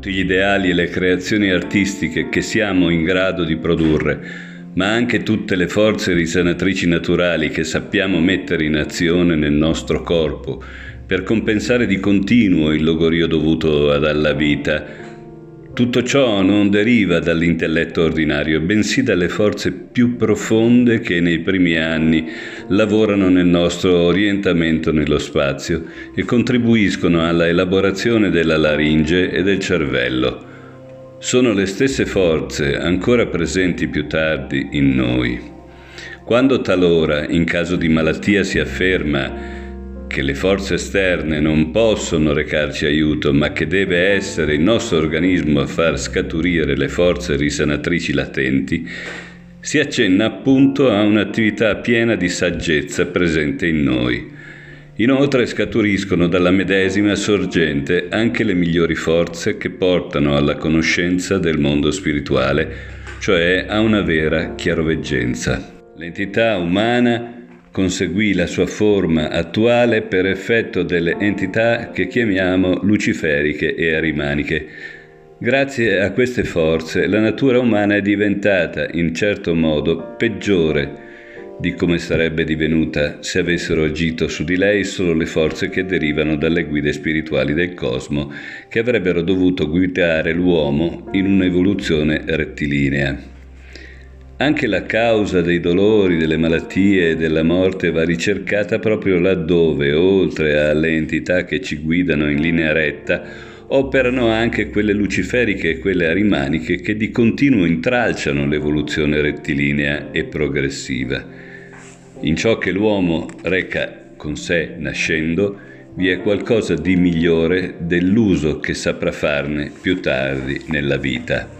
tutti gli ideali e le creazioni artistiche che siamo in grado di produrre, ma anche tutte le forze risanatrici naturali che sappiamo mettere in azione nel nostro corpo per compensare di continuo il logorio dovuto alla vita. Tutto ciò non deriva dall'intelletto ordinario, bensì dalle forze più profonde che nei primi anni lavorano nel nostro orientamento nello spazio e contribuiscono alla elaborazione della laringe e del cervello. Sono le stesse forze ancora presenti più tardi in noi. Quando talora, in caso di malattia, si afferma che le forze esterne non possono recarci aiuto, ma che deve essere il nostro organismo a far scaturire le forze risanatrici latenti, si accenna appunto a un'attività piena di saggezza presente in noi. Inoltre scaturiscono dalla medesima sorgente anche le migliori forze che portano alla conoscenza del mondo spirituale, cioè a una vera chiaroveggenza. L'entità umana conseguì la sua forma attuale per effetto delle entità che chiamiamo luciferiche e arimaniche. Grazie a queste forze la natura umana è diventata, in certo modo, peggiore di come sarebbe divenuta se avessero agito su di lei solo le forze che derivano dalle guide spirituali del cosmo, che avrebbero dovuto guidare l'uomo in un'evoluzione rettilinea. Anche la causa dei dolori, delle malattie e della morte va ricercata proprio laddove, oltre alle entità che ci guidano in linea retta, operano anche quelle luciferiche e quelle arimaniche che di continuo intralciano l'evoluzione rettilinea e progressiva. In ciò che l'uomo reca con sé nascendo, vi è qualcosa di migliore dell'uso che saprà farne più tardi nella vita.